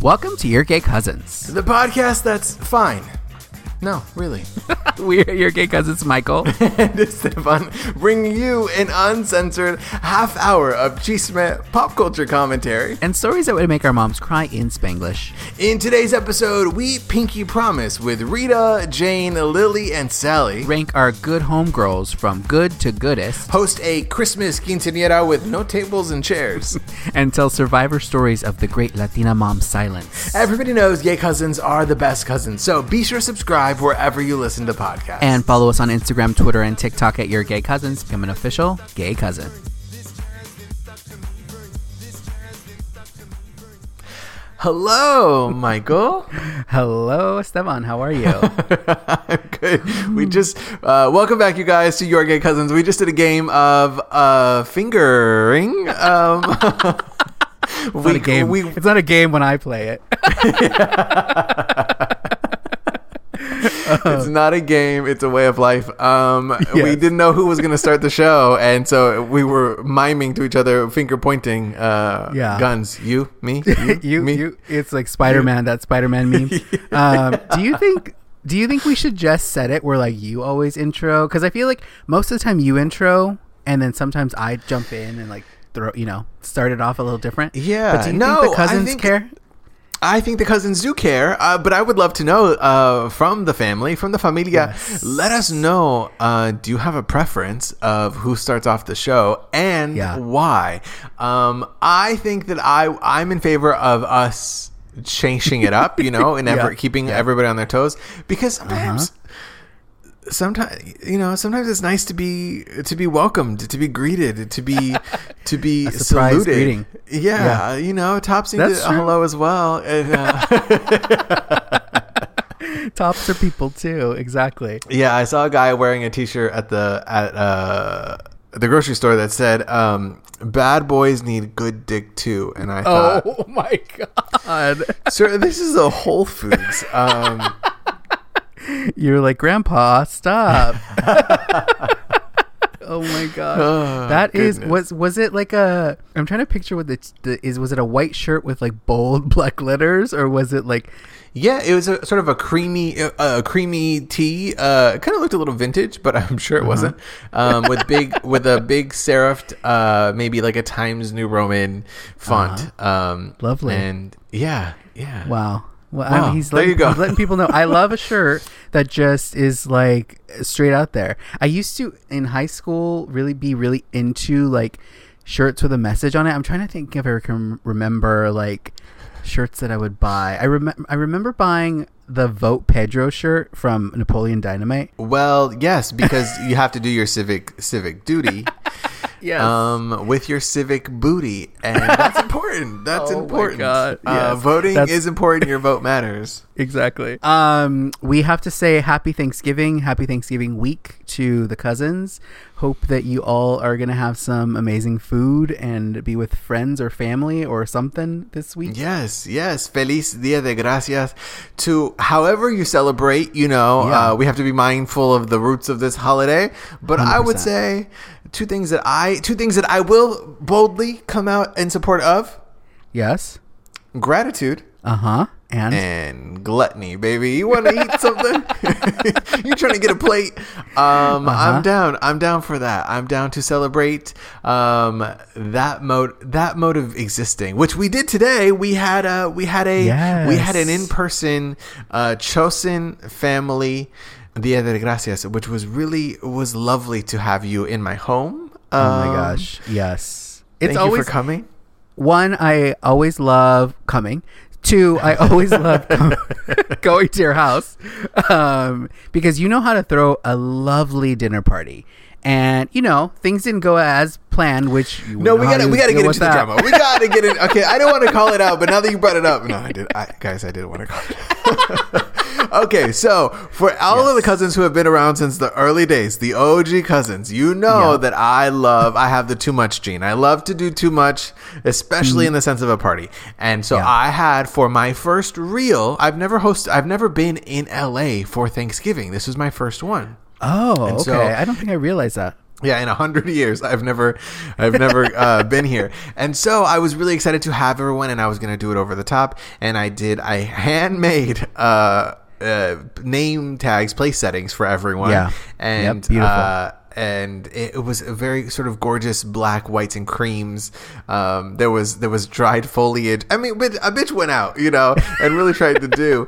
Welcome to Your Gay Cousins, the podcast that's fine. No, really. We're Your Gay Cousins, Michael. And Stefan, bringing you an uncensored half hour of chisme, pop culture commentary, and stories that would make our moms cry in Spanglish. In today's episode, we pinky promise with Rita, Jane, Lily, and Sally. Rank our good homegirls from good to goodest. Host a Christmas quinceañera with no tables and chairs. And tell survivor stories of the great Latina mom silence. Everybody knows gay cousins are the best cousins, so be sure to subscribe wherever you listen to podcasts. And follow us on Instagram, Twitter, and TikTok at Your Gay Cousins. Become an official gay cousin. Hello, Michael. Hello, Esteban. How are you? I'm good. We just, welcome back, you guys, to Your Gay Cousins. We just did a game of fingering. It's not a game when I play it. It's not a game, it's a way of life. Yes. We didn't know who was going to start the show, and so we were miming to each other, finger pointing, guns. You, me, you, you, me. You. It's like Spider-Man, that Spider-Man meme. Do you think we should just set it where, like, you always intro? Because I feel like most of the time you intro, and then sometimes I jump in and, like, start it off a little different. Yeah. But do you think the cousins care? I think the cousins do care, but I would love to know from the family, from the familia. Yes. Let us know, do you have a preference of who starts off the show and why? I think that I'm in favor of us changing it up, and keeping everybody on their toes. Because sometimes... Sometimes it's nice to be welcomed, to be greeted, to be a surprise saluted. Greeting. Yeah, tops need a hello as well. And, tops are people too, exactly. Yeah, I saw a guy wearing a T-shirt at the grocery store that said, "Bad boys need good dick too," and I thought, "Oh my god, sir, this is a Whole Foods." You're like, Grandpa, stop. Oh my god. Oh, that goodness. was it like a, I'm trying to picture what was it a white shirt with like bold black letters, or was it like, yeah, it was a sort of a creamy tee. It kind of looked a little vintage, but I'm sure it wasn't. With a big serifed, maybe like a Times New Roman font. Lovely. And yeah. Wow. Well, wow. I mean, he's letting people know. I love a shirt that just is like straight out there. I used to in high school be really into like shirts with a message on it. I'm trying to think if I can remember like shirts that I would buy. I remember buying the Vote Pedro shirt from Napoleon Dynamite. Well, yes, because you have to do your civic duty. Yes. With your civic booty. And that's important. That's important. My God. Yes. Voting is important. Your vote matters. Exactly. We have to say happy Thanksgiving week to the cousins. Hope that you all are going to have some amazing food and be with friends or family or something this week. Yes. Feliz Dia de Gracias to however you celebrate, we have to be mindful of the roots of this holiday. But 100%. I would say... Two things that I will boldly come out in support of. Yes. Gratitude. Uh-huh. And gluttony, baby. You want to eat something? You're trying to get a plate. I'm down for that. I'm down to celebrate that mode of existing, which we did today. We had an in-person chosen family Dia de Gracias, which was lovely to have you in my home. Oh my gosh, yes! Thank you for coming. One, I always love coming. Two, I always love going to your house because you know how to throw a lovely dinner party. And things didn't go as planned. We gotta get into the drama. We gotta get in. Okay, I don't want to call it out, but now that you brought it up, no, I did. I did want to call it out. Okay, so for all of the cousins who have been around since the early days, the OG cousins, that I have the too much gene. I love to do too much, especially in the sense of a party. And so I had for my first real. I've never been in LA for Thanksgiving. This was my first one. Oh, okay. So, I don't think I realized that. Yeah, in 100 years, I've never been here. And so I was really excited to have everyone, and I was going to do it over the top. And I did. I handmade name tags, place settings for everyone. Yeah, and yep, beautiful. And it was a very sort of gorgeous black, whites, and creams. There was dried foliage. I mean, a bitch went out, you know, and really tried to do.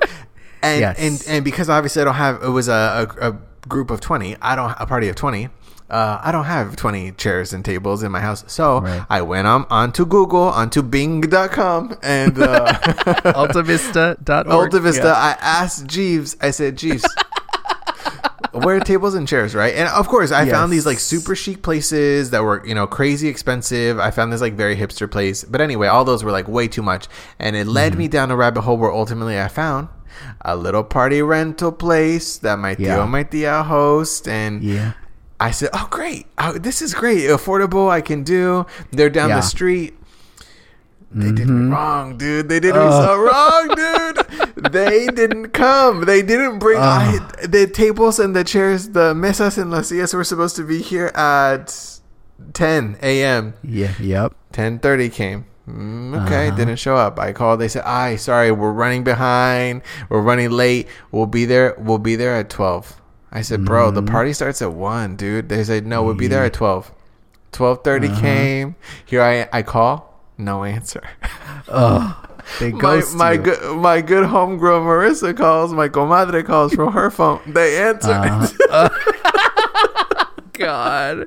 And yes. and because obviously I don't have. It was a group of 20. A party of 20. I don't have 20 chairs and tables in my house. So right. I went onto Google, onto Bing.com and Altavista.org. Altavista. Yeah. I asked Jeeves. I said, Jeeves, where are tables and chairs, right? And of course, I found these like super chic places that were, you know, crazy expensive. I found this like very hipster place. But anyway, all those were like way too much. And it led me down a rabbit hole where ultimately I found a little party rental place that my tío and my tía host. And I said, oh, great. Oh, this is great. Affordable. I can do. They're down the street. They did me wrong, dude. They did me so wrong, dude. They didn't come. They didn't bring the tables and the chairs. The mesas and las sillas were supposed to be here at 10 a.m. Yeah. Yep. 10:30 came. Okay, didn't show up. I called. They said, sorry, we're running behind. We're running late. We'll be there at 12. I said, bro, the party starts at 1, dude. They said, no, we'll be there at 12. 12:30 came. Here I call. No answer. Oh, they ghost my good homegrown Marissa calls. My comadre calls from her phone. They answer. God.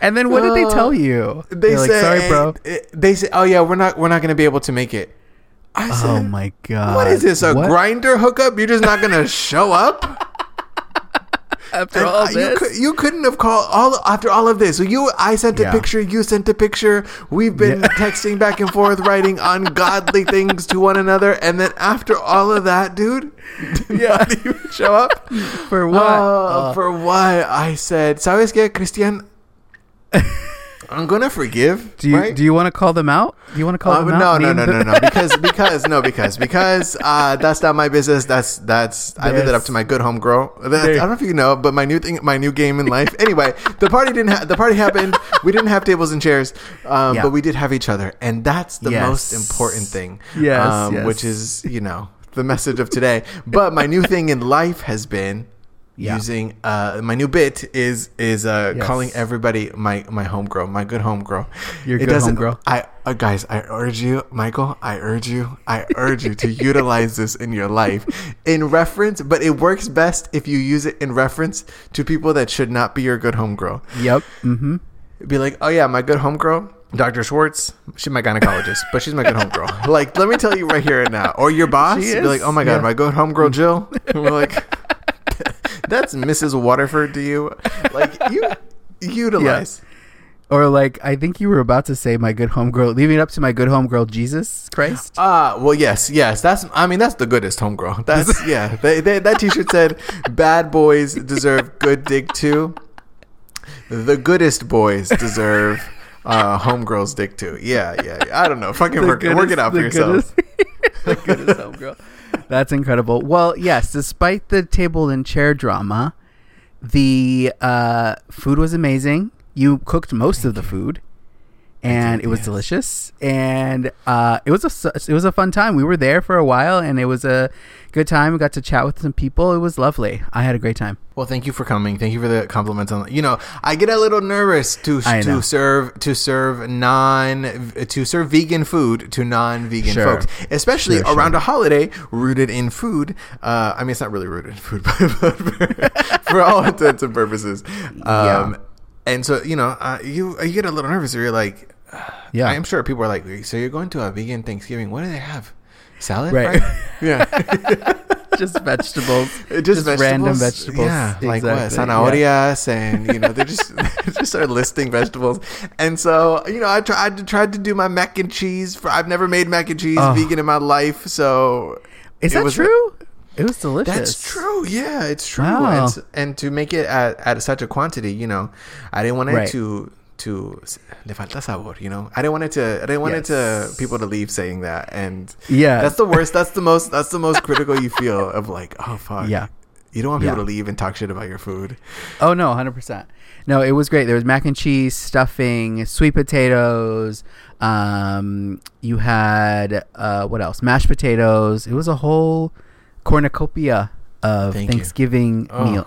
And then what did they tell you? They said, sorry, bro. They said, oh, yeah, we're not going to be able to make it. I said, oh, my God. What is this, Grindr hookup? You're just not going to show up? After and all this, you couldn't have called after all of this. So I sent a picture. You sent a picture. We've been texting back and forth, writing ungodly things to one another, and then after all of that, dude, did not even show up for what? For why? I said, "Sabes qué, Cristian? I'm gonna forgive." Do you want to call them out? Do you want to call them out? No. Because that's not my business. That's I leave that up to my good homegirl. I don't know if you know, but my new game in life. Anyway, the party happened. We didn't have tables and chairs, but we did have each other, and that's the most important thing. Yes, which is the message of today. But my new thing in life has been. Using my new bit is calling everybody my homegirl, my good homegirl. Your good homegirl. Guys, I urge you, Michael. I urge you to utilize this in your life, in reference. But it works best if you use it in reference to people that should not be your good homegirl. Yep. Mm-hmm. Be like, oh yeah, my good homegirl. Dr. Schwartz, she's my gynecologist, but she's my good homegirl. Like, let me tell you right here and now. Or your boss, be like, oh my God, my good homegirl Jill. And we're like. That's Mrs. Waterford to you. Like, you utilize. Yeah. Or like, I think you were about to say my good homegirl, leaving it up to my good homegirl, Jesus Christ. Well, yes. That's the goodest homegirl. That's, that t-shirt said, bad boys deserve good dick too. The goodest boys deserve homegirl's dick too. Yeah. I don't know. Fucking work it out for yourself. The goodest homegirl. That's incredible. Well, yes, despite the table and chair drama, the food was amazing. You cooked most of the food, and it was delicious. And it was a fun time. We were there for a while, and it was a good time. We got to chat with some people. It was lovely. I had a great time. Well, thank you for coming. Thank you for the compliments. I get a little nervous to serve vegan food to non-vegan folks, especially around a holiday rooted in food. I mean, it's not really rooted in food, but for all intents and purposes. And so you get a little nervous. Or you're like, yeah. I'm sure people are like, so you're going to a vegan Thanksgiving? What do they have? Salad, right? Yeah. Just vegetables. Just vegetables? Random vegetables. Yeah, exactly. Like what? Zanahorias, and they just start listing vegetables. And so I tried to do my mac and cheese. I've never made mac and cheese vegan in my life. So is that true? It was delicious. That's true. Yeah, it's true. Wow. And to make it at such a quantity, I didn't want it to le falta sabor, I didn't want it to people to leave saying that, and that's the worst, that's the most critical you feel of like, oh fuck. Yeah. You don't want people to leave and talk shit about your food. Oh, no, 100%. No, it was great. There was mac and cheese, stuffing, sweet potatoes. You had, what else? Mashed potatoes. It was a whole cornucopia of Thanksgiving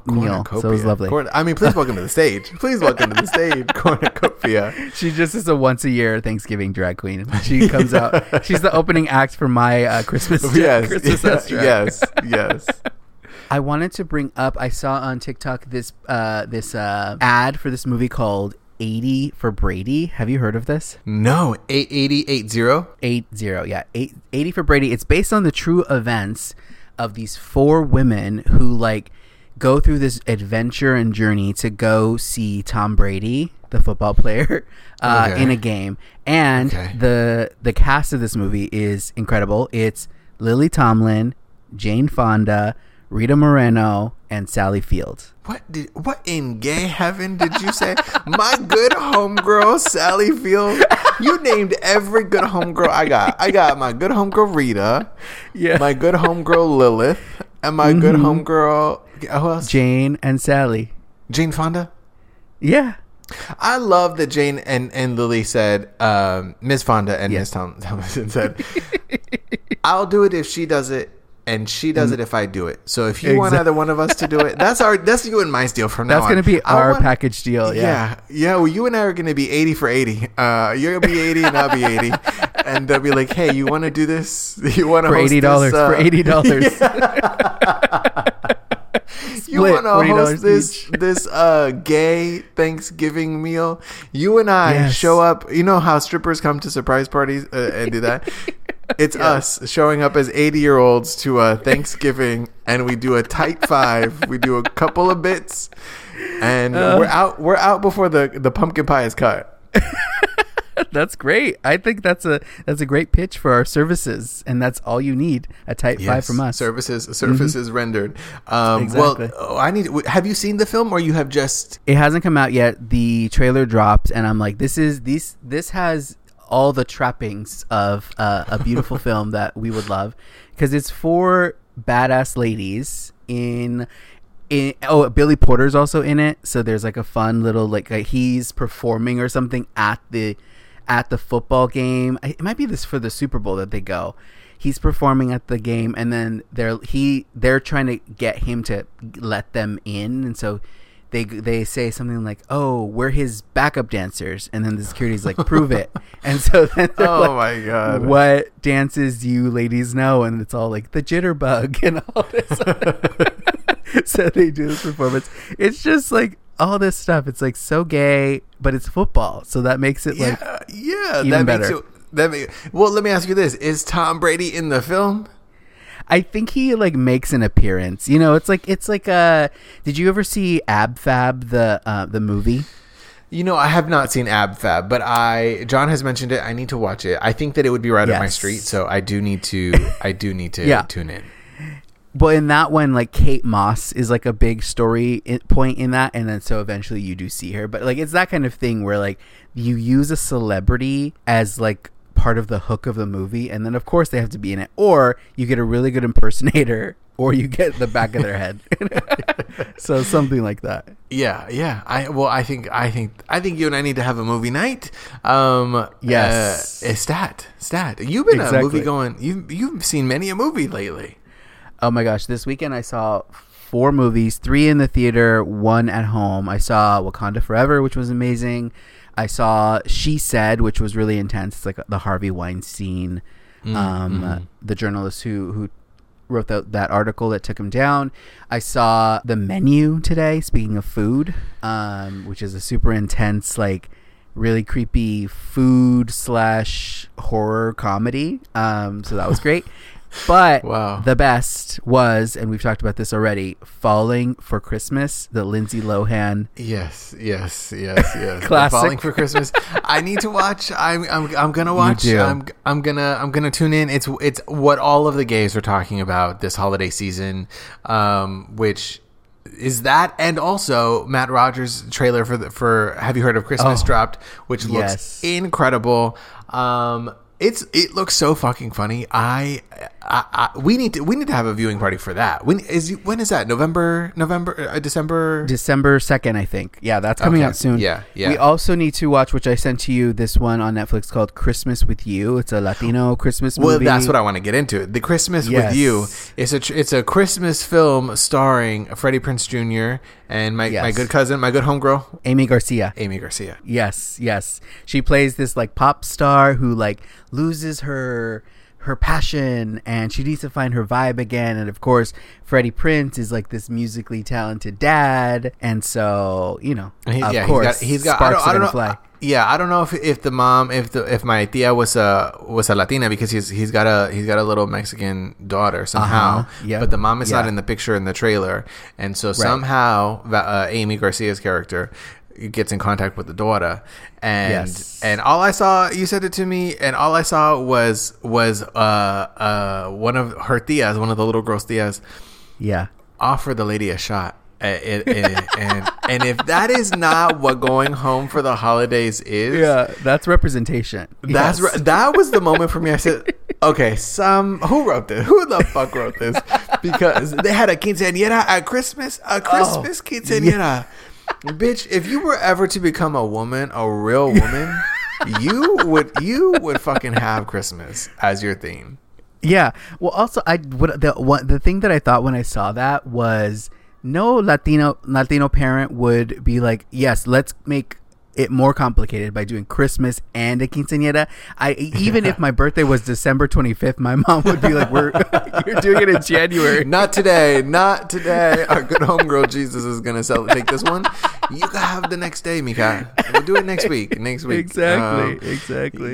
meal. So it was lovely. I mean, please welcome to the stage. Please welcome to the stage, cornucopia. She just is a once-a-year Thanksgiving drag queen. She comes out. She's the opening act for my Christmas restaurant. Yes. I wanted to bring up, I saw on TikTok this ad for this movie called 80 for Brady. Have you heard of this? No. 80 for Brady. It's based on the true events of these four women who like go through this adventure and journey to go see Tom Brady, the football player, in a game. And the cast of this movie is incredible. It's Lily Tomlin, Jane Fonda, Rita Moreno, and Sally Field. What in gay heaven did you say? My good homegirl Sally Field. You named every good homegirl I got. I got my good homegirl Rita, my good homegirl Lilith, and my good homegirl who else? Jane and Sally. Jane Fonda? Yeah. I love that Jane and Lily said, Ms. Fonda and Ms. Thompson said, I'll do it if she does it. And she does it if I do it. So if you want either one of us to do it, that's you and my deal from now on. That's going to be our package deal. Yeah. Well, you and I are going to be 80 for 80. You're going to be 80 and I'll be 80. And they'll be like, hey, you want to do this? You want to host $80, this? For $80. You want to host this gay Thanksgiving meal? You and I show up. You know how strippers come to surprise parties and do that? It's us showing up as 80-year-olds to Thanksgiving, and we do a tight five. We do a couple of bits, and we're out before the pumpkin pie is cut. That's great. I think that's a great pitch for our services, and that's all you need. A tight five from us. Services rendered. Exactly. Well, have you seen the film, or you have just? It hasn't come out yet. The trailer dropped, and I'm like, this has all the trappings of a beautiful film that we would love, because it's four badass ladies Billy Porter's also in it. So there's like a fun little, like he's performing or something at the football game. It might be this for the Super Bowl that they go. He's performing at the game, and then they're trying to get him to let them in. And so They say something like, "Oh, we're his backup dancers," and then the security's like, "Prove it." And so then they're my god, what dances do you ladies know? And it's all like the jitterbug and all this. So they do this performance. It's just like all this stuff. It's like so gay, but it's football, so that makes it even better. Well, let me ask you this: is Tom Brady in the film? I think he like makes an appearance. You know, it's like did you ever see Ab Fab, the movie? You know, I have not seen Ab Fab, but John has mentioned it. I need to watch it. I think that it would be right up my street, so I do need to tune in. But in that one, like Kate Moss is like a big story point in that, and then so eventually you do see her. But like it's that kind of thing where like you use a celebrity as like part of the hook of the movie, and then of course they have to be in it, or you get a really good impersonator, or you get the back of their head. So something like that. I think you and I need to have a movie night. Stat, you've been a movie going, you've seen many a movie lately. Oh my gosh, this weekend I saw 4 movies, 3 in the theater, 1 at home. I saw Wakanda Forever, which was amazing. I saw She Said, which was really intense. It's like the Harvey Weinstein, the journalist who wrote that article that took him down. I saw The Menu today, speaking of food, which is a super intense, like really creepy food / horror comedy. So that was great. But the best was, and we've talked about this already, Falling for Christmas, the Lindsay Lohan. Yes. Classic. Falling for Christmas. I need to watch. I'm gonna watch. I'm gonna tune in. It's what all of the gays are talking about this holiday season, which is that, and also Matt Rogers' trailer for Have You Heard of Christmas dropped, which looks incredible. It looks so fucking funny. I We need to have a viewing party for that. When is that? December 2nd, I think. Yeah, that's coming out soon. Yeah. We also need to watch, which I sent to you, this one on Netflix called Christmas with You. It's a Latino Christmas movie. Well, that's what I want to get into. The Christmas with You is it's a Christmas film starring Freddie Prinze Jr. and my good cousin, my good homegirl, Amy Garcia. Yes. She plays this like pop star who like loses her passion and she needs to find her vibe again, and of course Freddie Prinze is like this musically talented dad, and so of course he's got sparks are gonna fly. Yeah, I don't know if the mom, if my tia was a Latina, because he's got a little Mexican daughter somehow. Yeah. But the mom is not in the picture in the trailer, and so somehow Amy Garcia's character gets in contact with the daughter, and all I saw, you said it to me, and all I saw was one of her tias, one of the little girl's tias, offer the lady a shot. And if that is not what going home for the holidays is, that's representation. That's that was the moment for me. I said, okay, who wrote this? Who the fuck wrote this? Because they had a quinceañera at Christmas, quinceañera. Yeah. Bitch, if you were ever to become a woman, a real woman, you would fucking have Christmas as your theme. Yeah. Well, also the thing that I thought when I saw that was, no Latino parent would be like, yes, let's make it more complicated by doing Christmas and a quinceañera. Even if my birthday was December 25th, my mom would be like, you're doing it in January. Not today. Our good homegirl Jesus is going to take this one. You can have the next day, Mika. We'll do it next week. Exactly.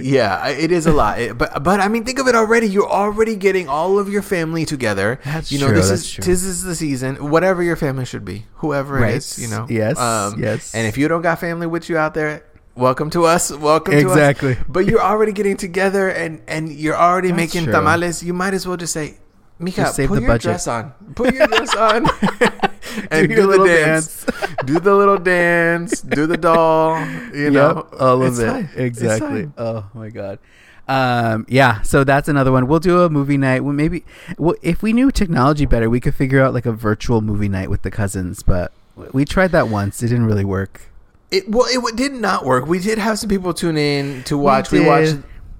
Yeah, it is a lot. But I mean, think of it already. You're already getting all of your family together. That's true. This is the season, whatever your family should be, whoever it is, Yes, yes. And if you don't got family with you out there, welcome to us. Exactly. But you're already getting together and you're already making tamales. You might as well just say, Mika, put your dress on. Put your dress on. And do the dance. Do the little dance. Do the doll. You know. All of it. Fine. Exactly. Oh, my God. Yeah, so that's another one. We'll do a movie night. Well, if we knew technology better, we could figure out like a virtual movie night with the cousins. But we tried that once. It didn't really work. It did not work. We did have some people tune in to watch. We watched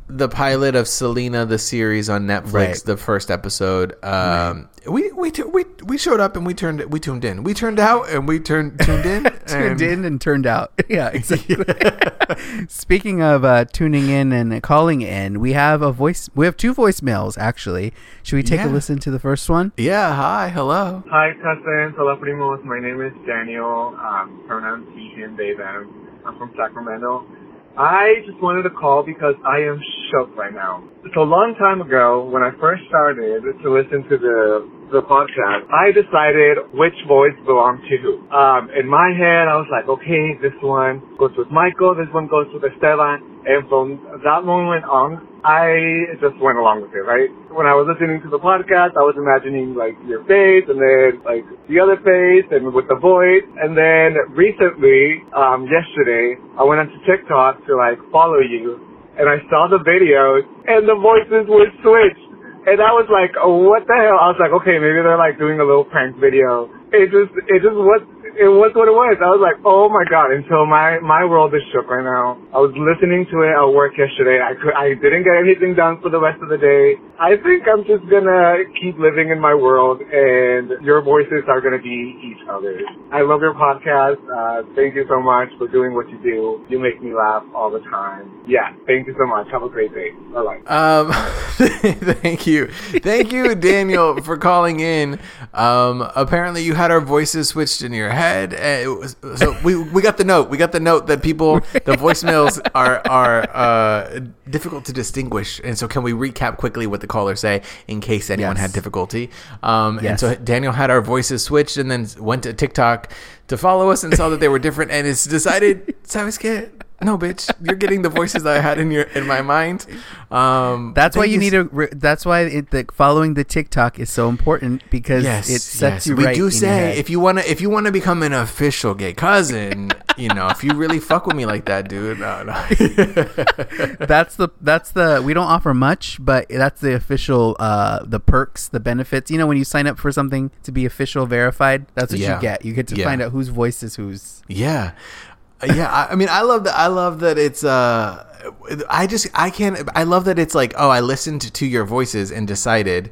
the pilot of Selena, the series on Netflix, the first episode. Right. We showed up and we tuned in. We turned out and we tuned in. Tuned in and turned out. Yeah, exactly. Speaking of tuning in and calling in, we have two voicemails actually. Should we take a listen to the first one? Yeah. Hi. Hello. Hi, cousins. Hello, primos. My name is Daniel. Pronouns he, him, they, them. I'm from Sacramento. I just wanted to call because I am shook right now. So a long time ago, when I first started to listen to the podcast, I decided which voice belonged to who. In my head, I was like, okay, this one goes with Michael, this one goes with Esteban. And from that moment on, I just went along with it, right? When I was listening to the podcast, I was imagining, like, your face, and then, like, the other face, and with the voice. And then recently, yesterday, I went onto TikTok to, like, follow you. And I saw the videos, and the voices were switched. And I was like, oh, what the hell? I was like, okay, maybe they're, like, doing a little prank video. It was what it was. I was like, oh, my God. And so my world is shook right now. I was listening to it at work yesterday. I didn't get anything done for the rest of the day. I think I'm just going to keep living in my world, and your voices are going to be each other's. I love your podcast. Thank you so much for doing what you do. You make me laugh all the time. Yeah, thank you so much. Have a great day. Bye-bye. Thank you. Thank you, Daniel, for calling in. Apparently, you had our voices switched in your head. So we got the note. We got the note that the voicemails are difficult to distinguish. And so can we recap quickly what the callers say in case anyone had difficulty? And so Daniel had our voices switched and then went to TikTok to follow us and saw that they were different and it's decided, ¿sabes qué? No, bitch, you're getting the voices that I had in my mind. That's why you need to. That's why following the TikTok is so important, because it sets you right. We do say if you wanna become an official gay cousin, you know, if you really fuck with me like that, dude. No. That's the we don't offer much, but that's the official the perks, the benefits. You know, when you sign up for something to be official verified, that's what you get. You get to find out whose voice is whose. Yeah. Yeah, I mean, I love that it's I love that it's like, oh, I listened to your voices and decided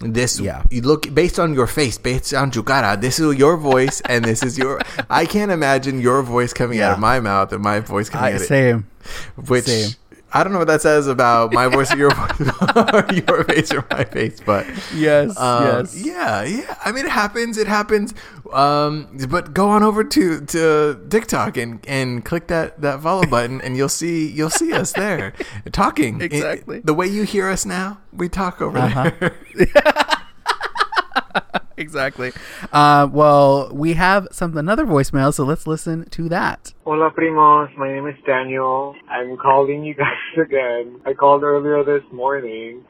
this. Yeah. You look based on your face, based on your cara, this is your voice and this is your. I can't imagine your voice coming out of my mouth and my voice coming out of same. Which same. I don't know what that says about my voice or your voice, or your face or my face, but yes, yeah. I mean, it happens. But go on over to TikTok and click that follow button, and you'll see us there talking exactly the way you hear us now. We talk over there. Exactly. Well, we have another voicemail, so let's listen to that. Hola, primos. My name is Daniel. I'm calling you guys again. I called earlier this morning,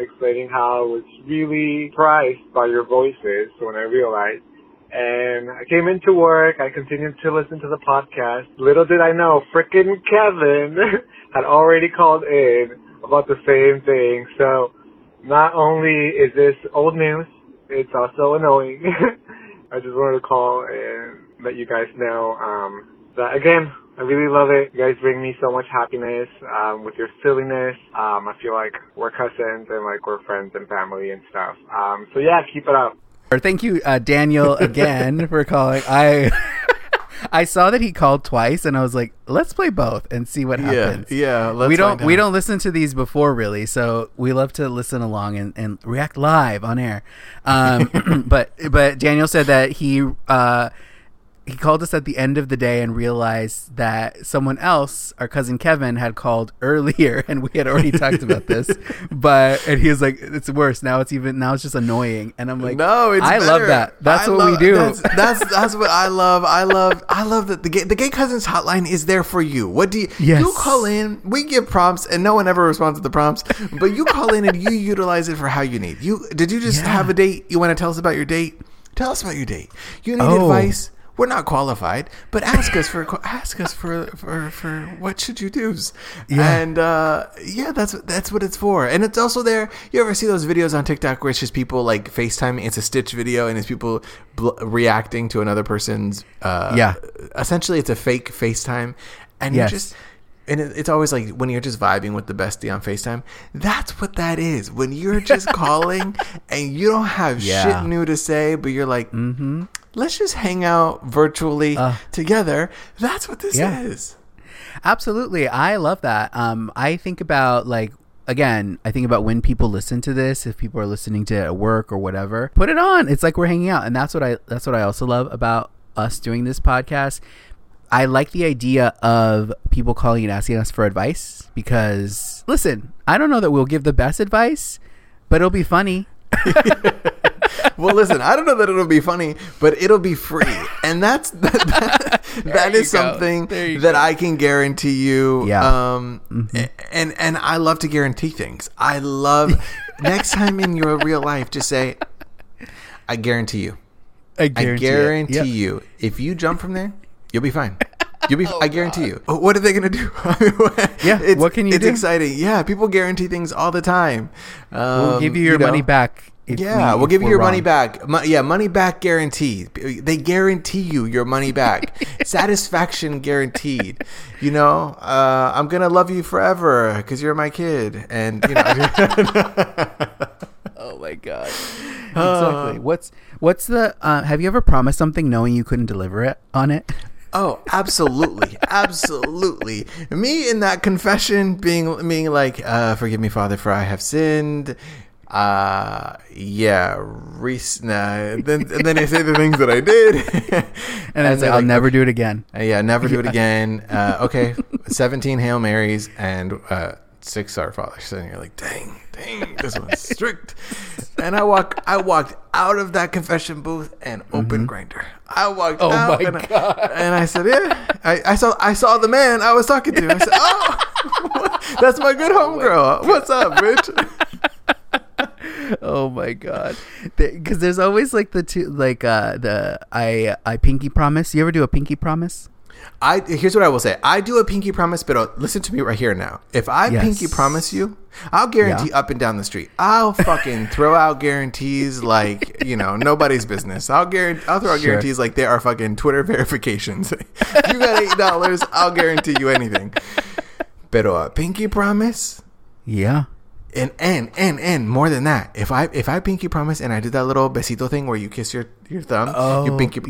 explaining how I was really surprised by your voices when I realized. And I came into work. I continued to listen to the podcast. Little did I know, frickin' Kevin had already called in about the same thing. So not only is this old news, it's also annoying. I just wanted to call and let you guys know that, again, I really love it. You guys bring me so much happiness with your silliness. I feel like we're cousins and like we're friends and family and stuff. So, yeah, keep it up. Thank you, Daniel, again for calling. I saw that he called twice, and I was like, "Let's play both and see what happens." Yeah, let's we don't listen to these before, really, so we love to listen along and react live on air. But Daniel said that he called us at the end of the day and realized that someone else, our cousin Kevin, had called earlier, and we had already talked about this. And he was like, "It's worse now. It's just annoying." And I'm like, "No, it's better. Love that. That's what we do. That's what I love. I love that the gay cousins hotline is there for you. What do you? Yes. You call in. We give prompts, and no one ever responds to the prompts. But you call in and you utilize it for how you need. Did you just have a date? You want to tell us about your date? Tell us about your date. You need advice." We're not qualified, but ask us for what should you do? Yeah. And that's what it's for. And it's also there. You ever see those videos on TikTok where it's just people like FaceTiming? It's a Stitch video, and it's people reacting to another person's. Essentially, it's a fake FaceTime, and it's always like when you're just vibing with the bestie on FaceTime. That's what that is. When you're just calling and you don't have shit new to say, but you're like. Mm-hmm. Let's just hang out virtually together. That's what this is. Absolutely. I love that. I think about I think about when people listen to this, if people are listening to it at work or whatever, put it on. It's like we're hanging out. And that's what I also love about us doing this podcast. I like the idea of people calling and asking us for advice because, listen, I don't know that we'll give the best advice, but it'll be funny. Well, listen, I don't know that it'll be funny, but it'll be free. And that is something that I can guarantee you. Yeah. And I love to guarantee things. I love next time in your real life, just say, I guarantee you. I guarantee you. If you jump from there, you'll be fine. I guarantee you. What are they going to do? What can you do? It's exciting. Yeah. People guarantee things all the time. We'll give you your money back. We'll give you your money back. Money back guarantee. They guarantee you your money back. Satisfaction guaranteed. You know, I'm going to love you forever because you're my kid. And, you know. Oh, my God. Exactly. What's the have you ever promised something knowing you couldn't deliver it on it? Oh, absolutely. Absolutely. Me in that confession being like, forgive me, Father, for I have sinned. Then I say the things that I did, and I say I'll never do it again. Do it again. Okay, 17 Hail Marys and 6 Our Fathers. And you're like, dang. thing. This one's strict. And I walked out of that confession booth and opened Grindr. I walked out and I said, yeah. I saw the man I was talking to. I said, oh, that's my good homegirl. What's up, bitch? Oh my god! Because there's always like the two, like I pinky promise. You ever do a pinky promise? Here's what I will say. I do a pinky promise, but listen to me right here now. If I pinky promise you, I'll guarantee up and down the street. I'll fucking throw out guarantees like, you know, nobody's business. I'll throw out guarantees like they are fucking Twitter verifications. If you got $8, I'll guarantee you anything. Pero a pinky promise? Yeah. And more than that, if I pinky promise and I do that little besito thing where you kiss your thumb, you pinky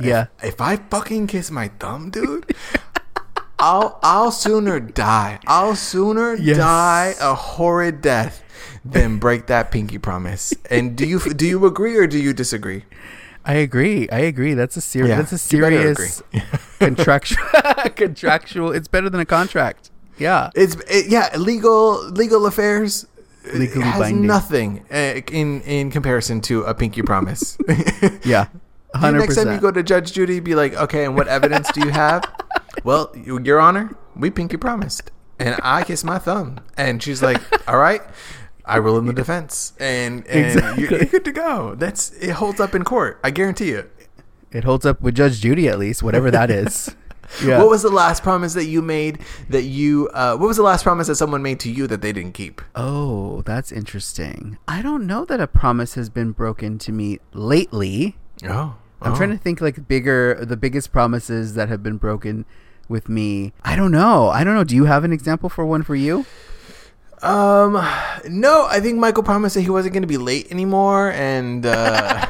if I fucking kiss my thumb, dude, I'll sooner die. I'll sooner die a horrid death than break that pinky promise. And do you agree or do you disagree? I agree. That's a serious contractual. It's better than a contract. Yeah. It's legal affairs. Legally has binding. Nothing in comparison to a pinky promise. Yeah, 100%. Next time you go to Judge Judy, be like, okay, and what evidence do you have? Well, Your Honor, we pinky promised, and I kissed my thumb, and she's like, all right, I rule in the defense, and exactly. You're good to go. It holds up in court. I guarantee you. It holds up with Judge Judy, at least, whatever that is. Yeah. What was the last promise that you made that you what was the last promise that someone made to you that they didn't keep? Oh, that's interesting. I don't know that a promise has been broken to me lately. Oh. I'm trying to think like the biggest promises that have been broken with me. I don't know. Do you have an example for one for you? No, I think Michael promised that he wasn't going to be late anymore and no.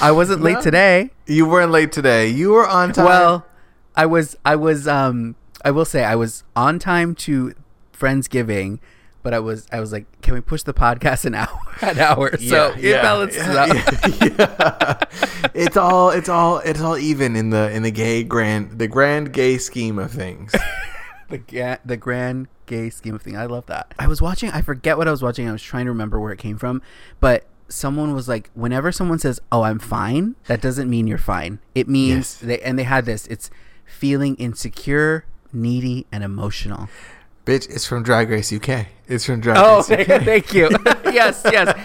I wasn't late today. You weren't late today. You were on time. Well, I was I will say I was on time to Friendsgiving, but I was like, can we push the podcast an hour? Yeah, so it balances out. Yeah. It's all even in the grand gay scheme of things. The grand gay scheme of things. I love that. I forget what I was watching. I was trying to remember where it came from, but someone was like, whenever someone says, oh, I'm fine, that doesn't mean you're fine. It means they had this. It's feeling insecure, needy, and emotional. Bitch, it's from Drag Race UK. It's from Drag Race UK. Thank you. Yes.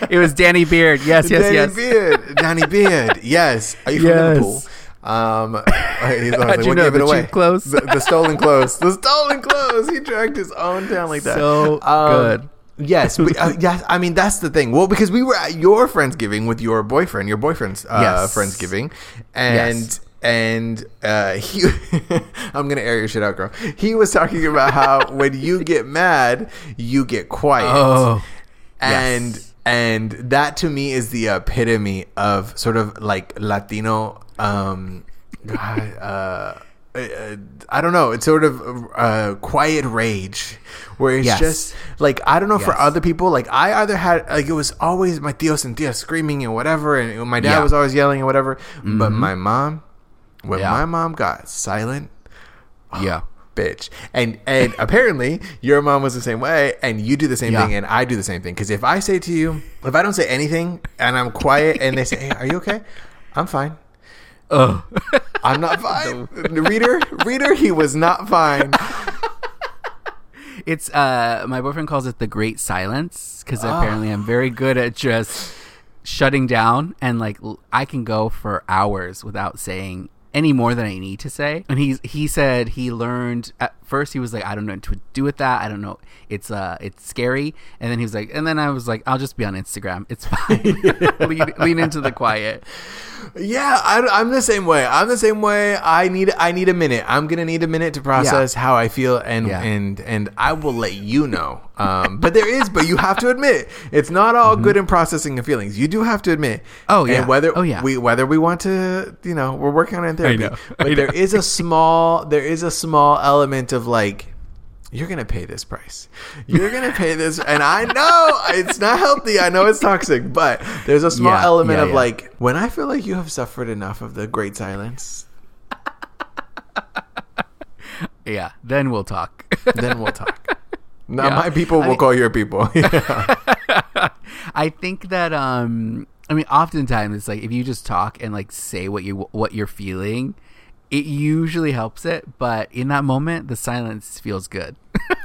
It was Danny Beard. Yes. Danny Beard. Yes. Are you from Liverpool? How'd you know? The cheap clothes. The stolen clothes. The stolen clothes. He dragged his own down like that. So good. Yes, I mean that's the thing. Well, because we were at your Friendsgiving with your boyfriend's Friendsgiving, and he, I'm gonna air your shit out, girl. He was talking about how when you get mad, you get quiet, and that to me is the epitome of sort of like Latino. I don't know. It's sort of quiet rage where it's just like, I don't know for other people. Like I either had, like it was always my tíos and tías screaming and whatever. And my dad was always yelling and whatever. Mm-hmm. But my mom, when my mom got silent, bitch. And apparently your mom was the same way and you do the same thing and I do the same thing. Because if I say to you, if I don't say anything and I'm quiet and they say, hey, are you okay? I'm fine. Oh, I'm not fine. Reader, he was not fine. It's my boyfriend calls it the great silence because apparently I'm very good at just shutting down and like I can go for hours without saying any more than I need to say. And he said he learned at first he was like, I don't know what to do with that. I don't know. It's scary. And then he was like, and then I was like, I'll just be on Instagram. It's fine. lean into the quiet. Yeah. I'm the same way. I need a minute. I'm going to need a minute to process how I feel. And I will let you know. But you have to admit it's not all good in processing of feelings. You do have to admit. Oh yeah. And whether we want to, you know, we're working on it in therapy. But there is a small element of like, you're gonna pay this price. You're gonna pay this, and I know it's not healthy. I know it's toxic, but there's a small element of like, when I feel like you have suffered enough of the great silence. Then we'll talk. Not my people will call your people. Yeah. I think that I mean, oftentimes it's like if you just talk and like say what you're feeling, it usually helps it. But in that moment, the silence feels good.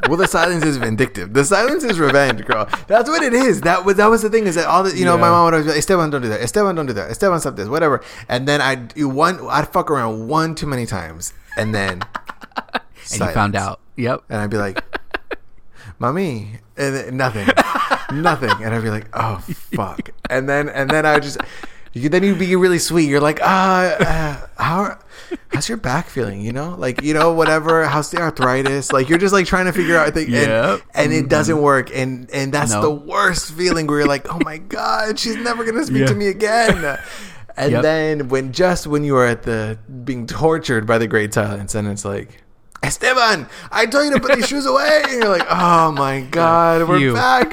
Well, the silence is vindictive. The silence is revenge, girl. That's what it is. That was the thing. Is that all the my mom would always be like, Esteban, don't do that. Esteban, don't do that. Esteban, stop this. Whatever. And then I'd fuck around one too many times, and then and silence. You found out. Yep. And I'd be like, mommy, and then nothing. And I'd be like, oh fuck. And then I would just. Then you'd be really sweet. You're like, how's your back feeling? Whatever. How's the arthritis? Like, you're just like trying to figure out things, and it doesn't work. And that's the worst feeling where you're like, oh my God, she's never going to speak to me again. And then when you are being tortured by the great silence, and it's like, Esteban, I told you to put these shoes away. And you're like, oh my God, we're back.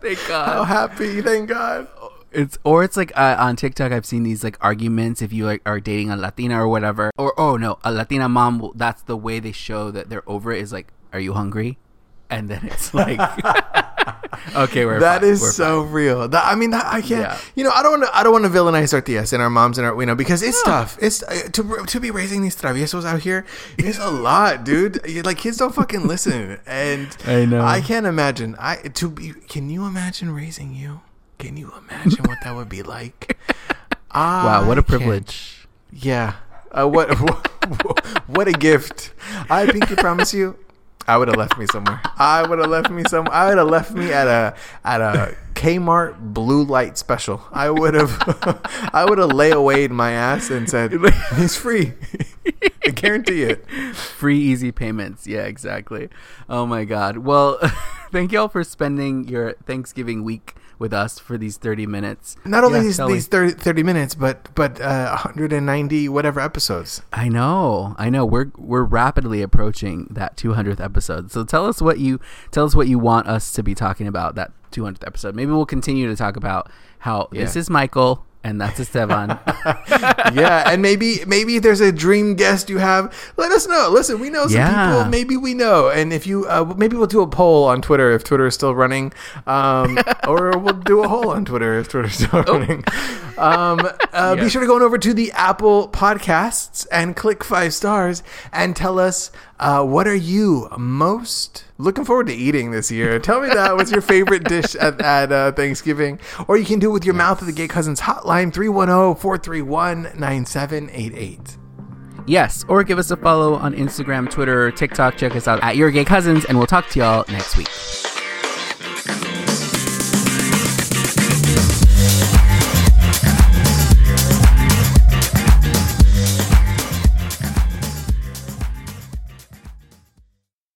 Thank God. How happy. Thank God. It's like on TikTok, I've seen these like arguments if you like are dating a Latina or whatever, or a Latina mom. That's the way they show that they're over it, is like, are you hungry? And then it's like, okay, we're that fine. Is we're so fine. Real. That, I mean, that, I can't. Yeah. I don't want to villainize tortillas and our moms and our because it's tough. It's to be raising these traviesos out here is a lot, dude. Like, kids don't fucking listen, and I know. I can't imagine. Can you imagine raising you? Can you imagine what that would be like? Wow, what a privilege. Yeah. What a gift. I pinky promise you, I would have left me somewhere. I would have left me at a Kmart blue light special. I would have layawayed my ass and said, it's free. I guarantee it. Free, easy payments. Yeah, exactly. Oh my God. Well, thank y'all for spending your Thanksgiving week with us for these 30 minutes. Not only these 30 minutes, but 190 whatever episodes. I know. We're rapidly approaching that 200th episode. So tell us what you want us to be talking about that 200th episode. Maybe we'll continue to talk about how this is Michael and that's Esteban. And maybe there's a dream guest you have. Let us know. Listen, we know some people. Maybe we know. And if you, maybe we'll do a poll on Twitter if Twitter is still running. Or we'll do a poll on Twitter if Twitter's still running. Be sure to go over to the Apple Podcasts and click 5 stars and tell us what are you most looking forward to eating this year. Tell me that. What's your favorite dish at Thanksgiving? Or you can do it with your mouth at the Gay Cousins hotline, 310-431-9788. Yes, or give us a follow on Instagram, Twitter, TikTok. Check us out at Your Gay Cousins, and we'll talk to y'all next week.